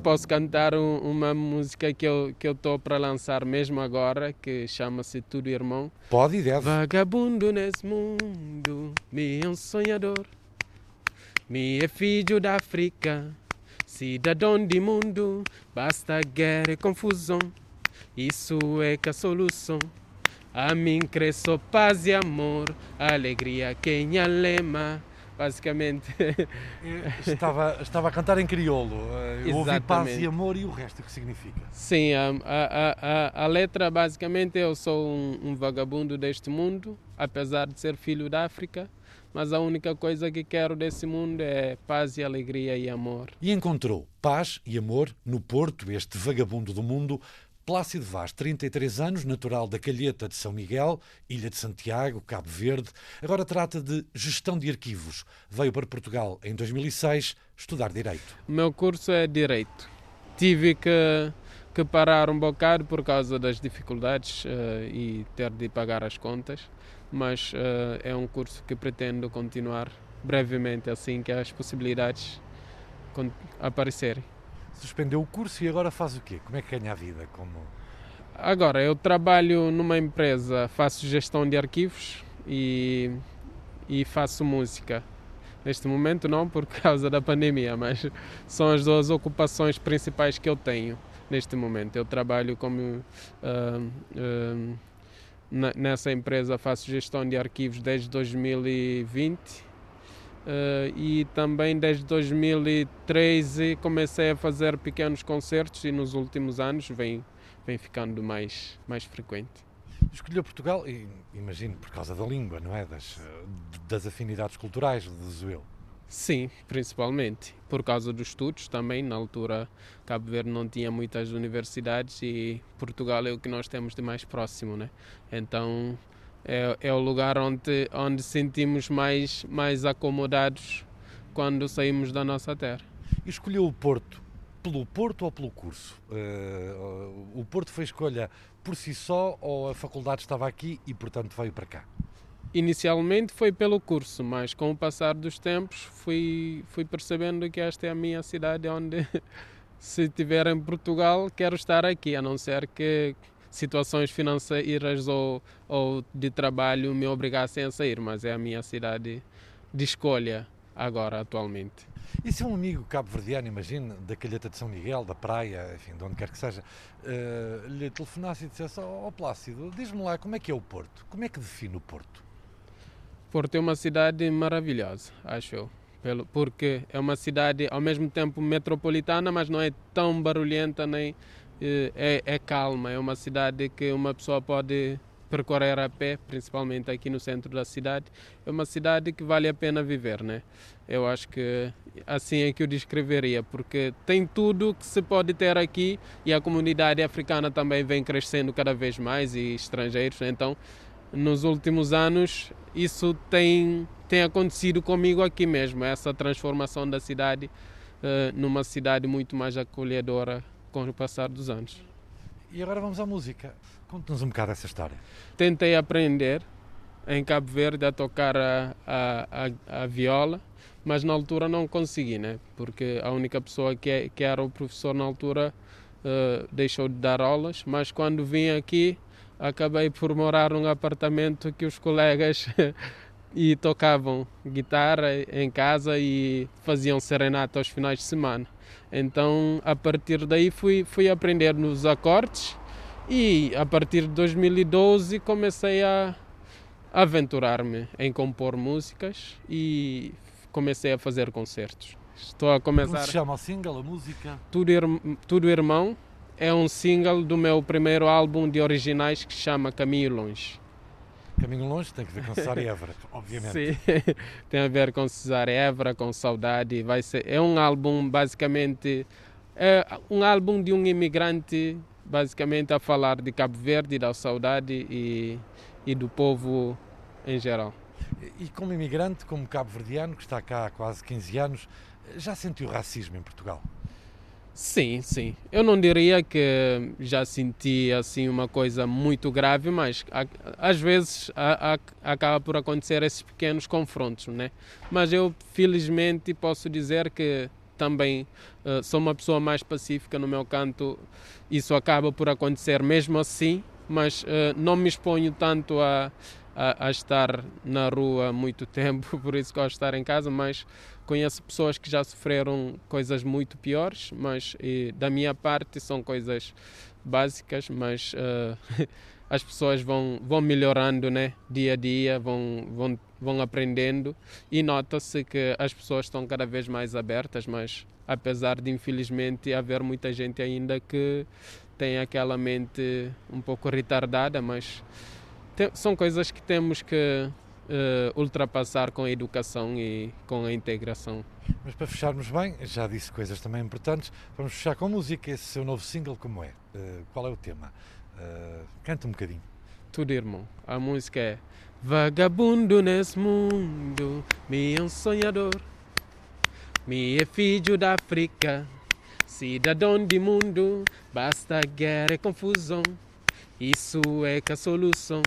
posso cantar uma música que eu estou para lançar mesmo agora, que chama-se Tudo Irmão. Pode e deve. Vagabundo nesse mundo, me é um sonhador, me é filho da África, cidadão de mundo, basta guerra e confusão, isso é que a solução. A mim cresço paz e amor, alegria quem a lema. Basicamente. Estava a cantar em crioulo. Eu ouvi paz e amor, e o resto, o que significa? Sim, a letra basicamente: eu sou um vagabundo deste mundo, apesar de ser filho da África, mas a única coisa que quero desse mundo é paz e alegria e amor. E encontrou paz e amor no Porto, este vagabundo do mundo, Plácido Vaz, 33 anos, natural da Calheta de São Miguel, Ilha de Santiago, Cabo Verde. Agora trata de gestão de arquivos. Veio para Portugal em 2006 estudar Direito. O meu curso é Direito. Tive que parar um bocado por causa das dificuldades e ter de pagar as contas, mas é um curso que pretendo continuar brevemente, assim que as possibilidades aparecerem. Suspendeu o curso e agora faz o quê? Como é que ganha a vida? Agora, eu trabalho numa empresa, faço gestão de arquivos e faço música. Neste momento não, por causa da pandemia, mas são as duas ocupações principais que eu tenho neste momento. Eu trabalho como... nessa empresa faço gestão de arquivos desde 2020. E também desde 2013 comecei a fazer pequenos concertos e nos últimos anos vem ficando mais frequente. Escolheu Portugal, imagino, por causa da língua, não é? Das afinidades culturais, deduzo eu. Sim, principalmente. Por causa dos estudos também. Na altura, Cabo Verde não tinha muitas universidades e Portugal é o que nós temos de mais próximo, né? Então... É o lugar onde sentimos mais acomodados quando saímos da nossa terra. Escolheu o Porto, pelo Porto ou pelo curso? O Porto foi escolha por si só ou a faculdade estava aqui e, portanto, veio para cá? Inicialmente foi pelo curso, mas com o passar dos tempos fui percebendo que esta é a minha cidade onde, se estiver em Portugal, quero estar aqui, a não ser que... situações financeiras ou de trabalho me obrigassem a sair, mas é a minha cidade de escolha agora, atualmente. E se um amigo cabo-verdiano, imagino, da Calheta de São Miguel, da praia, enfim, de onde quer que seja, lhe telefonasse e dissesse: ó Plácido, diz-me lá, como é que é o Porto? Como é que define o Porto? Porto é uma cidade maravilhosa, acho eu. Porque é uma cidade, ao mesmo tempo, metropolitana, mas não é tão barulhenta nem... É calma, é uma cidade que uma pessoa pode percorrer a pé, principalmente aqui no centro da cidade. É uma cidade que vale a pena viver, né? Eu acho que assim é que eu descreveria, porque tem tudo que se pode ter aqui e a comunidade africana também vem crescendo cada vez mais, e estrangeiros. Então, nos últimos anos, isso tem acontecido comigo aqui mesmo, essa transformação da cidade numa cidade muito mais acolhedora com o passar dos anos. E agora vamos à música. Conte-nos um bocado essa história. Tentei aprender em Cabo Verde a tocar a viola, mas na altura não consegui, né? Porque a única pessoa que era o professor na altura deixou de dar aulas, mas quando vim aqui acabei por morar num apartamento que os colegas e tocavam guitarra em casa e faziam serenata aos finais de semana. Então, a partir daí fui aprender nos acordes e, a partir de 2012, comecei a aventurar-me em compor músicas e comecei a fazer concertos. Estou a começar... Como se chama o single, a música? Tudo Irmão é um single do meu primeiro álbum de originais que se chama Caminho Longe. Caminho Longe tem que ver com César Évora, obviamente. Sim, tem a ver com César Évora, com saudade. É um álbum, basicamente, é um álbum de um imigrante, basicamente, a falar de Cabo Verde, da saudade e do povo em geral. E como imigrante, como cabo-verdiano, que está cá há quase 15 anos, já sentiu racismo em Portugal? Sim. Eu não diria que já senti assim uma coisa muito grave, mas às vezes acaba por acontecer esses pequenos confrontos, né? Mas eu felizmente posso dizer que também sou uma pessoa mais pacífica no meu canto, isso acaba por acontecer mesmo assim, mas não me exponho tanto a estar na rua há muito tempo, por isso gosto de estar em casa, mas conheço pessoas que já sofreram coisas muito piores, mas da minha parte são coisas básicas, mas as pessoas vão melhorando, né? Dia a dia, vão aprendendo e nota-se que as pessoas estão cada vez mais abertas, mas apesar de infelizmente haver muita gente ainda que tem aquela mente um pouco retardada, mas são coisas que temos que ultrapassar com a educação e com a integração. Mas para fecharmos bem, já disse coisas também importantes, vamos fechar com música. Esse seu novo single, como é? Qual é o tema? Canta um bocadinho. Tudo Irmão. A música é: vagabundo nesse mundo, me é um sonhador, me é filho da África, cidadão de mundo, basta guerra e confusão, isso é que a solução.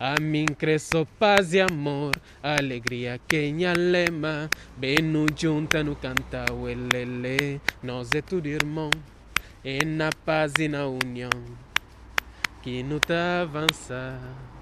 A mim cresço paz e amor, alegria quem alema, bem no junta no canta o elele, nós é tudo irmão, é na paz e na união que nos avança.